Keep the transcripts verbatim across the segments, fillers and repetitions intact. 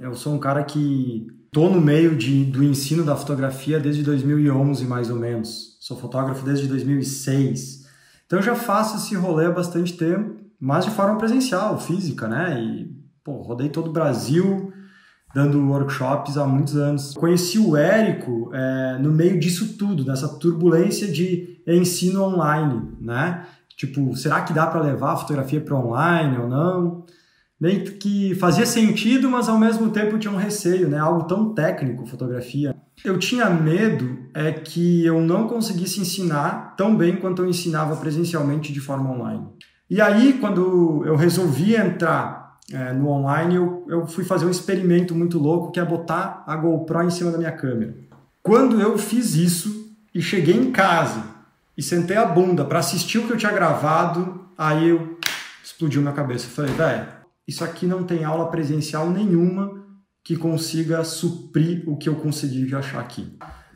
Eu sou um cara que tô no meio de, do ensino da fotografia desde dois mil e onze, mais ou menos. Sou fotógrafo desde dois mil e seis. Então eu já faço esse rolê há bastante tempo, mas de forma presencial, física, né? E, pô, rodei todo o Brasil dando workshops há muitos anos. Conheci o Érico é, no meio disso tudo, dessa turbulência de ensino online, né? Tipo, será que dá para levar a fotografia para online ou não? Meio que fazia sentido, mas ao mesmo tempo tinha um receio, né? Algo tão técnico, fotografia. Eu tinha medo é que eu não conseguisse ensinar tão bem quanto eu ensinava presencialmente de forma online. E aí, quando eu resolvi entrar é, no online, eu, eu fui fazer um experimento muito louco, que é botar a GoPro em cima da minha câmera. Quando eu fiz isso e cheguei em casa e sentei a bunda para assistir o que eu tinha gravado, aí eu explodiu minha cabeça. Eu falei, velho, isso aqui não tem aula presencial nenhuma que consiga suprir o que eu consegui achar aqui.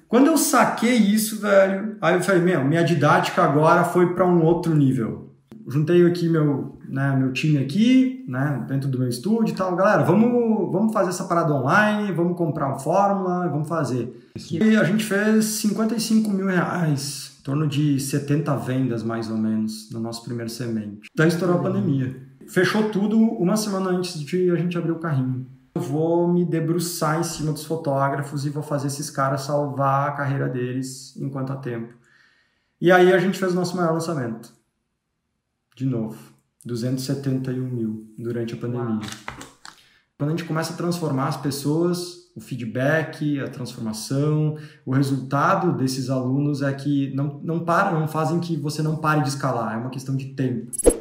Quando eu saquei isso, velho, aí eu falei, meu, minha didática agora foi para um outro nível. Juntei aqui meu, né, meu time aqui, né, dentro do meu estúdio e tal. Galera, vamos, vamos fazer essa parada online, vamos comprar uma fórmula, vamos fazer. E a gente fez cinquenta e cinco mil reais, em torno de setenta vendas, mais ou menos, no nosso primeiro semestre. Daí estourou a pandemia. Fechou tudo uma semana antes de a gente abrir o carrinho. Eu vou me debruçar em cima dos fotógrafos e vou fazer esses caras salvar a carreira deles enquanto há tempo. E aí a gente fez o nosso maior lançamento. De novo, duzentos e setenta e um mil durante a pandemia. Quando a gente começa a transformar as pessoas, o feedback, a transformação, o resultado desses alunos é que não, não param, não fazem que você não pare de escalar. É uma questão de tempo.